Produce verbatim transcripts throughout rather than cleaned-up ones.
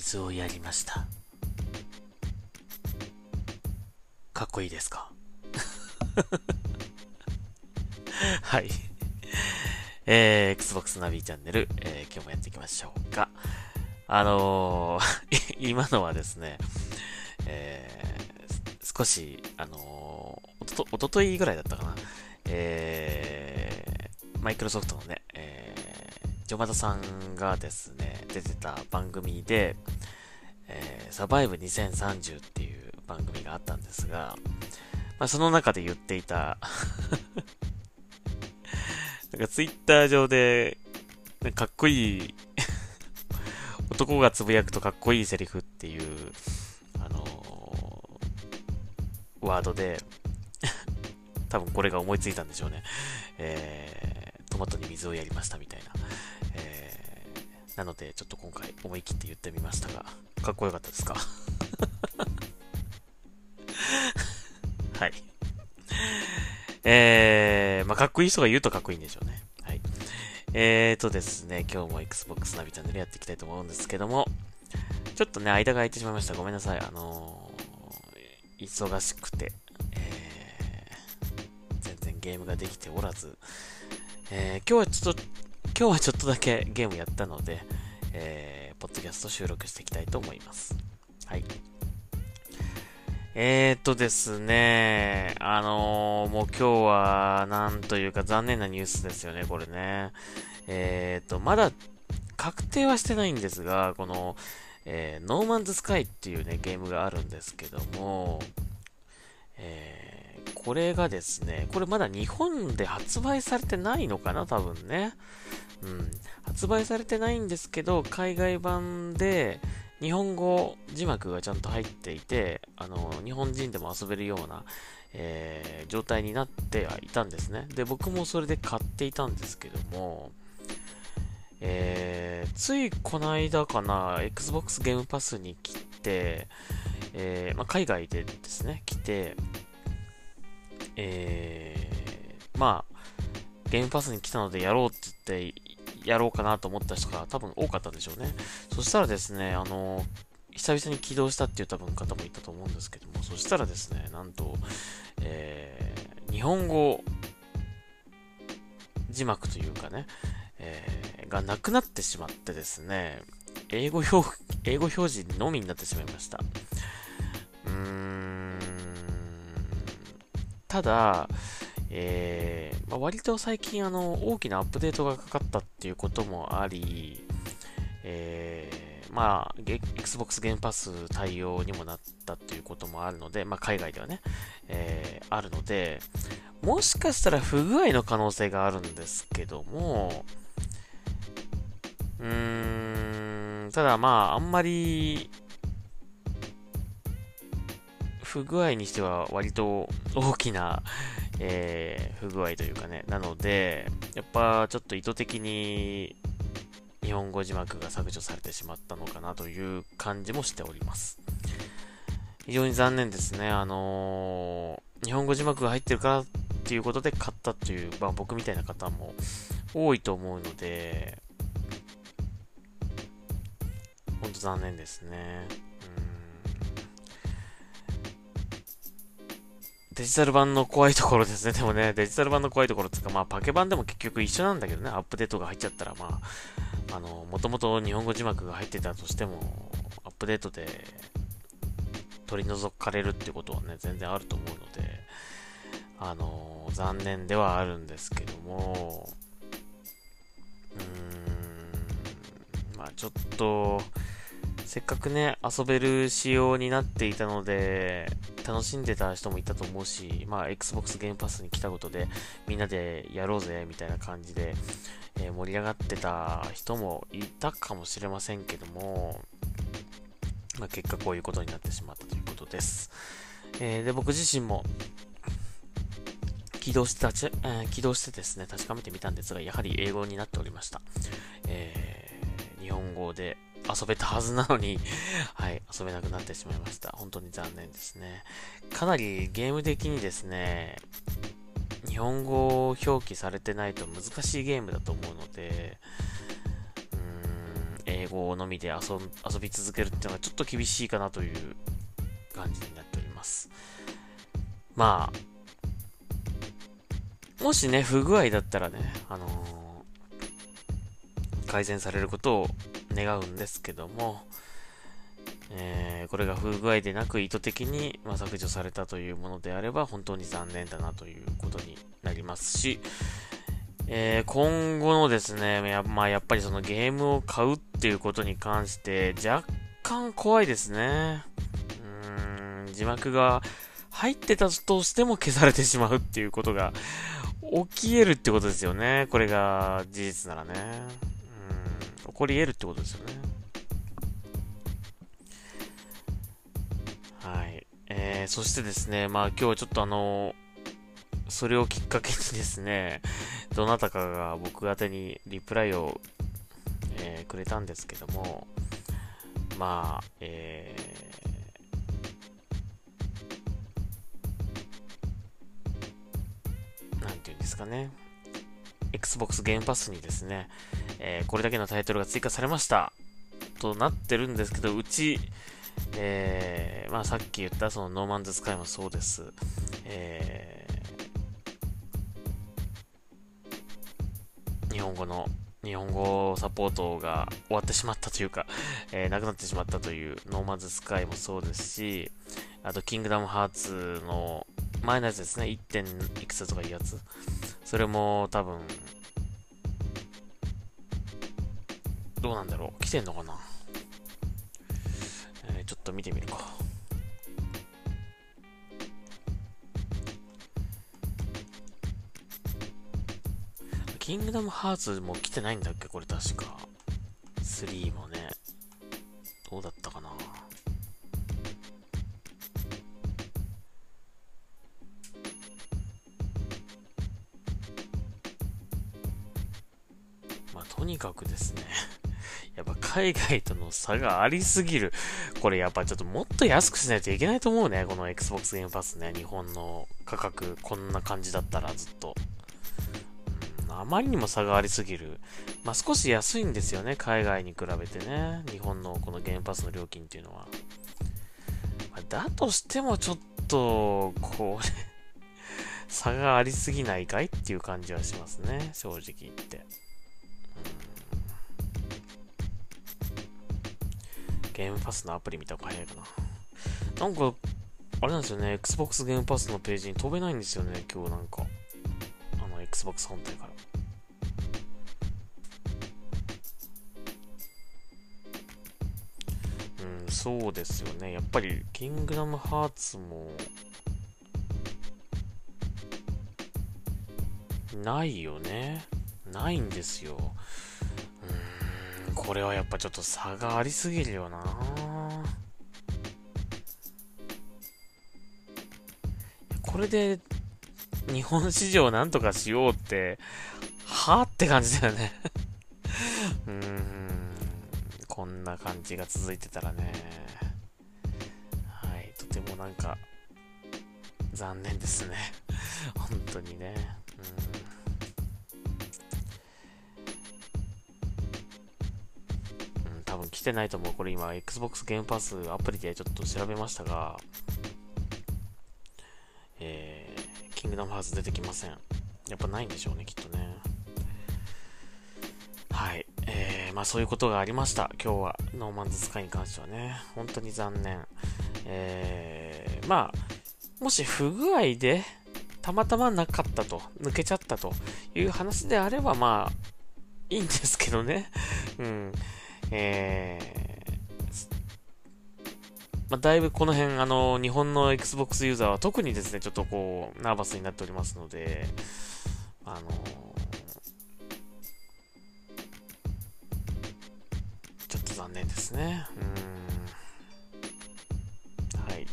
水をやりました。かっこいいですか？はい、えー、Xbox ナビチャンネル、えー、今日もやっていきましょうか。あのー、今のはですね、えー、少し、あのー、おとと、おとといぐらいだったかな、えー、マイクロソフトのね、えー、ジョマダさんがですね、出てた番組で、えー、サバイブにせんさんじゅうっていう番組があったんですが、まあ、その中で言っていた、なんかツイッター上で、かっこいい、男がつぶやくとかっこいいセリフっていう、あのー、ワードで、多分これが思いついたんでしょうね。えー、トマトに水をやりましたみたいな。えー、なので、ちょっと今回思い切って言ってみましたが、かっこよかったですか？はい。えー、まあ、かっこいい人が言うとかっこいいんでしょうね。はい。えーとですね、今日も Xbox ナビチャンネルやっていきたいと思うんですけども、ちょっとね、間が空いてしまいました。ごめんなさい。あのー、忙しくて、えー、全然ゲームができておらず、えー、今日はちょっと、今日はちょっとだけゲームやったので、えー、ポッドキャスト収録していきたいと思います。はい。えーとですね、あのー、もう今日はなんというか残念なニュースですよね、これね。えーと、まだ確定はしてないんですが、この、えー、ノーマンズスカイっていうね、ゲームがあるんですけども、えー、これがですね、これまだ日本で発売されてないのかな、多分ね。うん、発売されてないんですけど、海外版で、日本語字幕がちゃんと入っていて、あの、日本人でも遊べるような、えー、状態になってはいたんですね。で、僕もそれで買っていたんですけども、えー、ついこの間かな、Xbox Game Pass に来て、えー、まあ、海外でですね、来て、えー、まあ、ゲームパスに来たのでやろうって言って、やろうかなと思った人が多分多かったでしょうね。そしたらですね、あの久々に起動したっていう多分方もいたと思うんですけども、そしたらですね、なんと、えー、日本語字幕というかね、えー、がなくなってしまってですね、英語表英語表示のみになってしまいました。うーん。ただ。えーまあ、割と最近あの大きなアップデートがかかったっていうこともあり、えーまあ、Xbox ゲームパス対応にもなったっていうこともあるので、まあ、海外ではね、えー、あるので、もしかしたら不具合の可能性があるんですけども、うーん、ただまああんまり不具合にしては割と大きなえー、不具合というかね、なのでやっぱちょっと意図的に日本語字幕が削除されてしまったのかなという感じもしております。非常に残念ですね。あのー、日本語字幕が入ってるからっていうことで買ったという、まあ、僕みたいな方も多いと思うので本当残念ですね。デジタル版の怖いところですね。でもね、デジタル版の怖いところっていうか、まあ、パケ版でも結局一緒なんだけどね、アップデートが入っちゃったら、まあ、あの、もともと日本語字幕が入ってたとしても、アップデートで取り除かれるってことはね、全然あると思うので、あの、残念ではあるんですけども、うーん、まあ、ちょっと、せっかくね、遊べる仕様になっていたので、楽しんでた人もいたと思うし、まあ、Xbox ゲームパスに来たことで、みんなでやろうぜ、みたいな感じで、えー、盛り上がってた人もいたかもしれませんけども、まあ、結果こういうことになってしまったということです。えー、で、僕自身も、起動してたち、えー、起動してですね、確かめてみたんですが、やはり英語になっておりました。えー、日本語で、遊べたはずなのに、はい、遊べなくなってしまいました。本当に残念ですね。かなりゲーム的にですね、日本語を表記されてないと難しいゲームだと思うので、うーん、英語のみで 遊, 遊び続けるっていうのがちょっと厳しいかなという感じになっております。まあ、もしね、不具合だったらね、あのー、改善されることを願うんですけども、えー、これが不具合でなく意図的に、まあ、削除されたというものであれば本当に残念だなということになりますし、えー、今後のですね、や、まあ、やっぱりそのゲームを買うっていうことに関して若干怖いですね。うーん、字幕が入ってたとしても消されてしまうっていうことが起きえるってことですよね。これが事実ならね。うん、起こり得るってことですよね。はい、えー、そしてですね、まあ今日はちょっとあのー、それをきっかけにですね、どなたかが僕宛てにリプライを、えー、くれたんですけども、まあ、えー、なんていうんですかね、Xbox Game Pass にですね、えー、これだけのタイトルが追加されましたとなってるんですけど、うち、えーまあ、さっき言ったそのノーマンズスカイもそうです、えー、日本語の日本語サポートが終わってしまったというか、えー、なくなってしまったというノーマンズスカイもそうですし、あとキングダムハーツの前のやつですね、 いってん いくつとかいうやつ、それも多分どうなんだろう、来てんのかな、ちょっと見てみるか。キングダムハーツも来てないんだっけこれ確か。スリーもね。どうだったかな。まあとにかくですね。やっぱ海外との差がありすぎる。これやっぱちょっともっと安くしないといけないと思うね。この Xbox Game Pass ね。日本の価格、こんな感じだったらずっと。うん、あまりにも差がありすぎる。まあ、少し安いんですよね。海外に比べてね。日本のこの Game Pass の料金っていうのは。まあ、だとしてもちょっと、これ、差がありすぎないかいっていう感じはしますね。正直言って。ゲームパスのアプリ見た方が早いかな。なんか、あれなんですよね。Xbox ゲームパスのページに飛べないんですよね。今日なんか。あの、Xbox 本体から。うん、そうですよね。やっぱり、キングダムハーツも、ないよね。ないんですよ。これはやっぱちょっと差がありすぎるよな。これで日本市場なんとかしようってはぁって感じだよねうーん、こんな感じが続いてたらね、はい、とてもなんか残念ですね本当にね。うん、来てないと思う。これ今 Xbox ゲームパスアプリでちょっと調べましたが、えー、キングダムハーツ出てきません。やっぱないんでしょうね、きっとね。はい、えー、まあそういうことがありました。今日はノーマンズスカイに関してはね、本当に残念。えー、まあもし不具合でたまたまなかったと、抜けちゃったという話であればまあいいんですけどね。うん。えーまあ、だいぶこの辺あの日本の Xbox ユーザーは特にですねちょっとこうナーバスになっておりますので、あのー、ちょっと残念ですね。うーん、はい、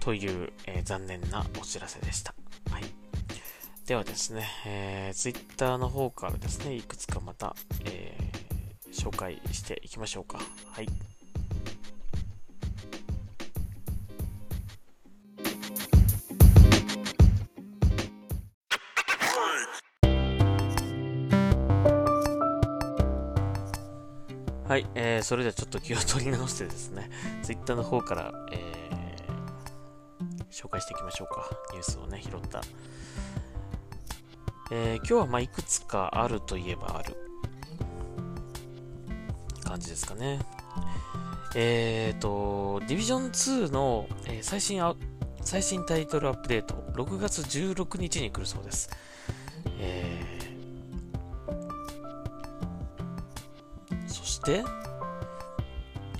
という、えー、残念なお知らせでした。はい、ではですね、えー、Twitter の方からですね、いくつかまた、えー、紹介していきましょうか。はい。はい、えー、それではちょっと気を取り直してですね、Twitter の方から、えー、紹介していきましょうか。ニュースをね、拾った。えー、今日はまあいくつかあるといえばある感じですかね。えーと、ディビジョンツーの、えー、最新アウト最新タイトルアップデートろくがつじゅうろくにちに来るそうです、えー、そして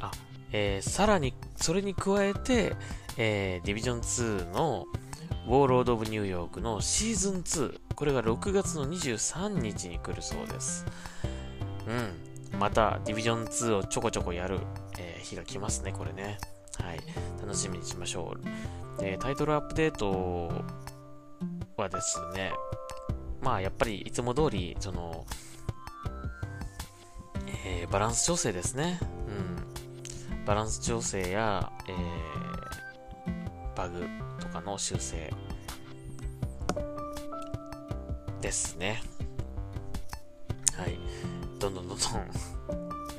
あ、えー、さらにそれに加えて、えー、ディビジョンツーの Warlords of New York のシーズンツー、これがろくがつのにじゅうさんにちに来るそうです。うん、またディビジョンツーをちょこちょこやる、えー、日が来ますねこれね。はい、楽しみにしましょう。で、タイトルアップデートはですね、まあやっぱりいつも通りその、えー、バランス調整ですね、うん、バランス調整や、えー、バグとかの修正ですね。はい、どんどんどんどん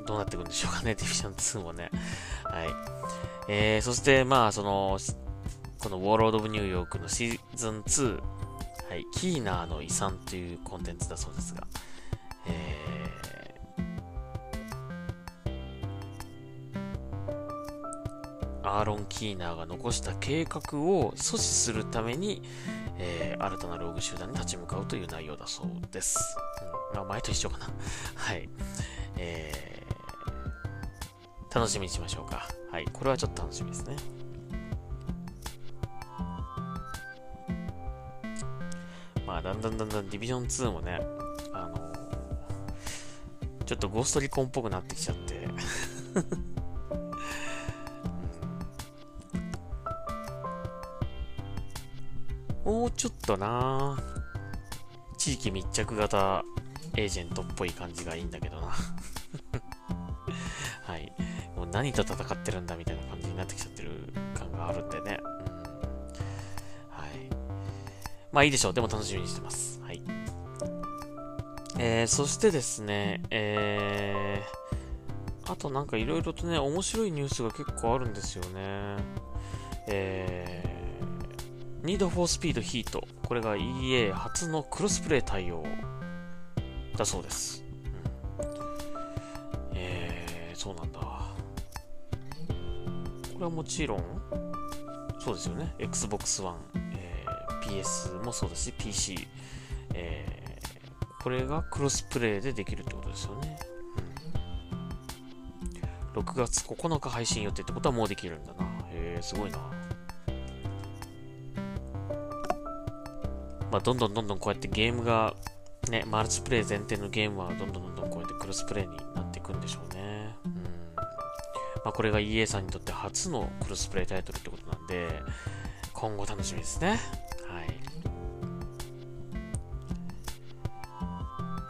どうなってくるんでしょうかね、ディビジョンツーもね。はい。えー、そして、まあ、その、この Warlords of New York のシーズンツー、はい、キーナーの遺産というコンテンツだそうですが、えー、アーロン・キーナーが残した計画を阻止するために、えー、新たなローグ集団に立ち向かうという内容だそうです。うん、まあ、前と一緒かな。はい。えー楽しみにしましょうか。はい、これはちょっと楽しみですね。まあ、だんだんだんだんディビジョンツーもね、あのー、ちょっとゴーストリコンっぽくなってきちゃって、うん、もうちょっとな、地域密着型エージェントっぽい感じがいいんだけどな。はい。何と戦ってるんだみたいな感じになってきちゃってる感があるんでね、うん、はい、まあいいでしょう。でも楽しみにしてます、はい。えー、そしてですね、えー、あとなんかいろいろとね面白いニュースが結構あるんですよね。えー、Need for Speed Heat、 これが イーエー 初のクロスプレイ対応だそうです、うん、えー、そうなんだ。これはもちろんそうですよね。 Xbox One、えー、ピーエス もそうだし ピーシー、えー、これがクロスプレイでできるってことですよね、うん、ろくがつここのか配信予定ってことはもうできるんだな。へー、すごいな。まあ、どんどんどんどんこうやってゲームがね、マルチプレイ前提のゲームはどんどんどんどんこうやってクロスプレイになっていくんでしょうね。まあ、これが イーエー さんにとって初のクロスプレイタイトルってことなんで、今後楽しみですね。はい。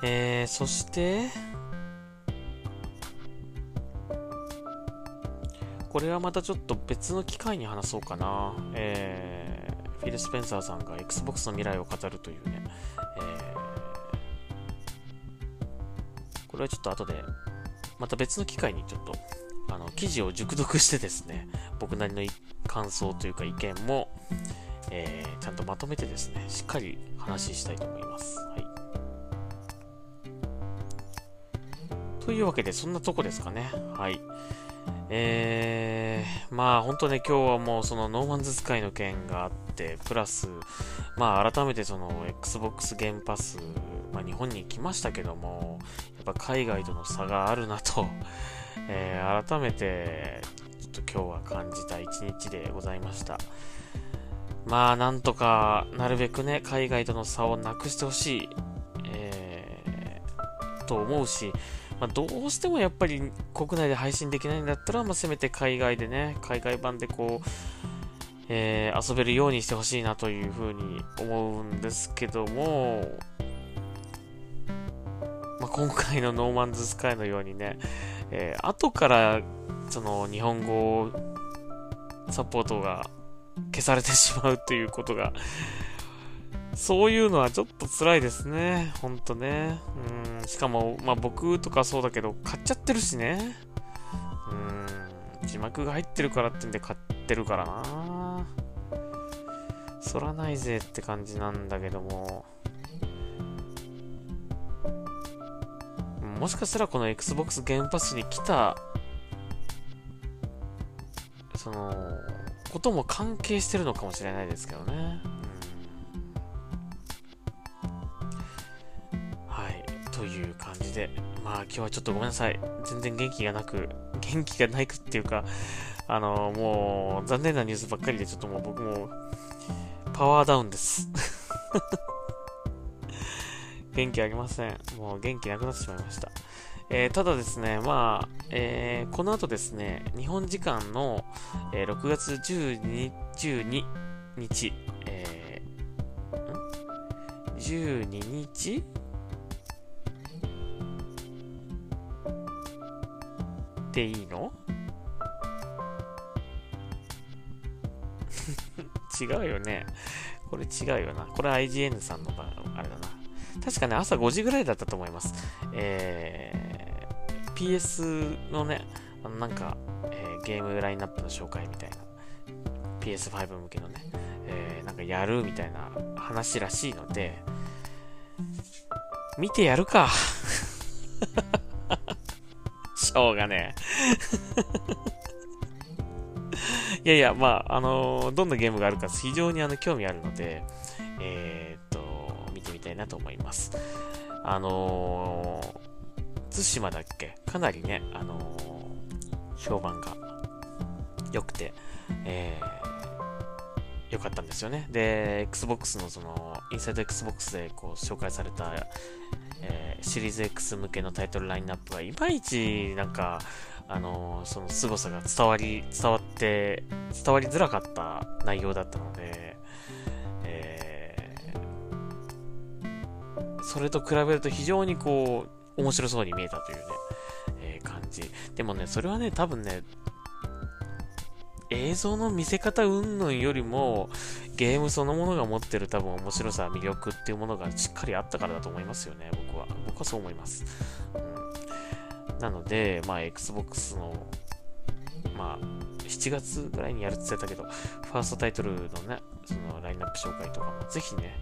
えー、そしてこれはまたちょっと別の機会に話そうかな。えー、フィル・スペンサーさんが Xbox の未来を語るというね、えー、これはちょっと後でまた別の機会にちょっとあの記事を熟読してですね、僕なりの感想というか意見も、えー、ちゃんとまとめてですね、しっかり話したいと思います、はい、というわけでそんなとこですかね。はい、えー、まあ本当ね今日はもうそのノーマンズスカイの件があってプラス、まあ改めてその Xbox ゲームパス、まあ、日本に来ましたけどもやっぱ海外との差があるなとえー、改めてちょっと今日は感じた一日でございました。まあなんとかなるべくね海外との差をなくしてほしい、えー、と思うし、まあ、どうしてもやっぱり国内で配信できないんだったら、まあ、せめて海外でね海外版でこう、えー、遊べるようにしてほしいなというふうに思うんですけども、まあ、今回のノーマンズスカイのようにねえー、後からその日本語サポートが消されてしまうということがそういうのはちょっと辛いですね。ほんとね。うん。しかも、まあ僕とかそうだけど、買っちゃってるしね。うん。字幕が入ってるからってんで買ってるからな。そらないぜって感じなんだけども。もしかしたらこの Xbox ゲームパスに来た、その、ことも関係してるのかもしれないですけどね。という感じで、まあ今日はちょっとごめんなさい。全然元気がなく、元気がないくっていうか、あの、もう残念なニュースばっかりで、ちょっともう僕もパワーダウンです。元気ありません。もう元気なくなってしまいました。えー、ただですね、まあ、えー、この後ですね、日本時間の、えー、ろくがつじゅうににち、えー、んじゅうににちでいいの違うよね。これ違うよな。これ アイジーエヌ さんのあれだな。確かね、朝ごじぐらいだったと思います。えー、ピーエス のね、あのなんか、えー、ゲームラインナップの紹介みたいな。ピーエスファイブ 向けのね、えー、なんかやるみたいな話らしいので、見てやるか。しょうがねえ。いやいや、まあ、あのー、どんなゲームがあるか非常にあの興味あるので、えー、っと、見てみたいなと思います。あのー、対馬だっけ、かなりね、あのー、評判が良くて、えー、良かったんですよね。で、Xbox のその、インサイド Xbox でこう紹介された、えー、シリーズ X 向けのタイトルラインナップはいまいちなんか、あのー、その凄さが伝わり、伝わって、伝わりづらかった内容だったので、えー、それと比べると非常にこう、面白そうに見えたというね、えー、感じ。でもね、それはね、多分ね、映像の見せ方云々よりもゲームそのものが持ってる多分面白さ、魅力っていうものがしっかりあったからだと思いますよね。僕は僕はそう思います、うん、なのでまあ Xbox のまあしちがつぐらいにやるって言ってたけど、ファーストタイトルのね、そのラインナップ紹介とかもぜひね、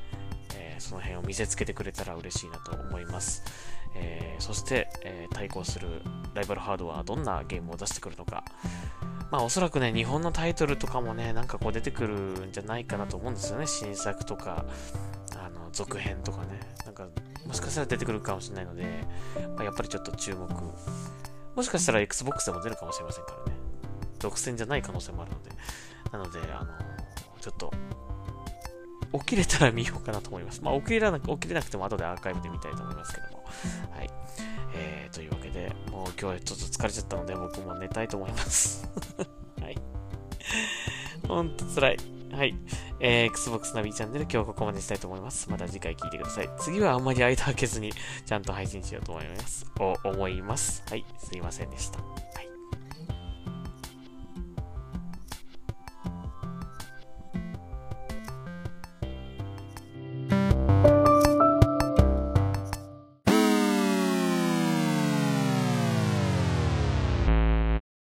えー、その辺を見せつけてくれたら嬉しいなと思います。えー、そして、えー、対抗するライバルハードはどんなゲームを出してくるのか、まあおそらくね、日本のタイトルとかもね、なんかこう出てくるんじゃないかなと思うんですよね。新作とか、あの、続編とかね。なんか、もしかしたら出てくるかもしれないので、まあ、やっぱりちょっと注目。もしかしたら Xbox でも出るかもしれませんからね。独占じゃない可能性もあるので。なので、あの、ちょっと、起きれたら見ようかなと思います。まあ起きれなく、起きれなくても後でアーカイブで見たいと思いますけども。はい。えー、というわけで、もう今日はちょっと疲れちゃったので、僕も寝たいと思います。はい。ほんとつらい。はい。えー、Xbox ナビチャンネル、今日ここまでしたいと思います。また次回聞いてください。次はあんまり間開けずに、ちゃんと配信しようと思います。お、思います。はい。すいませんでした。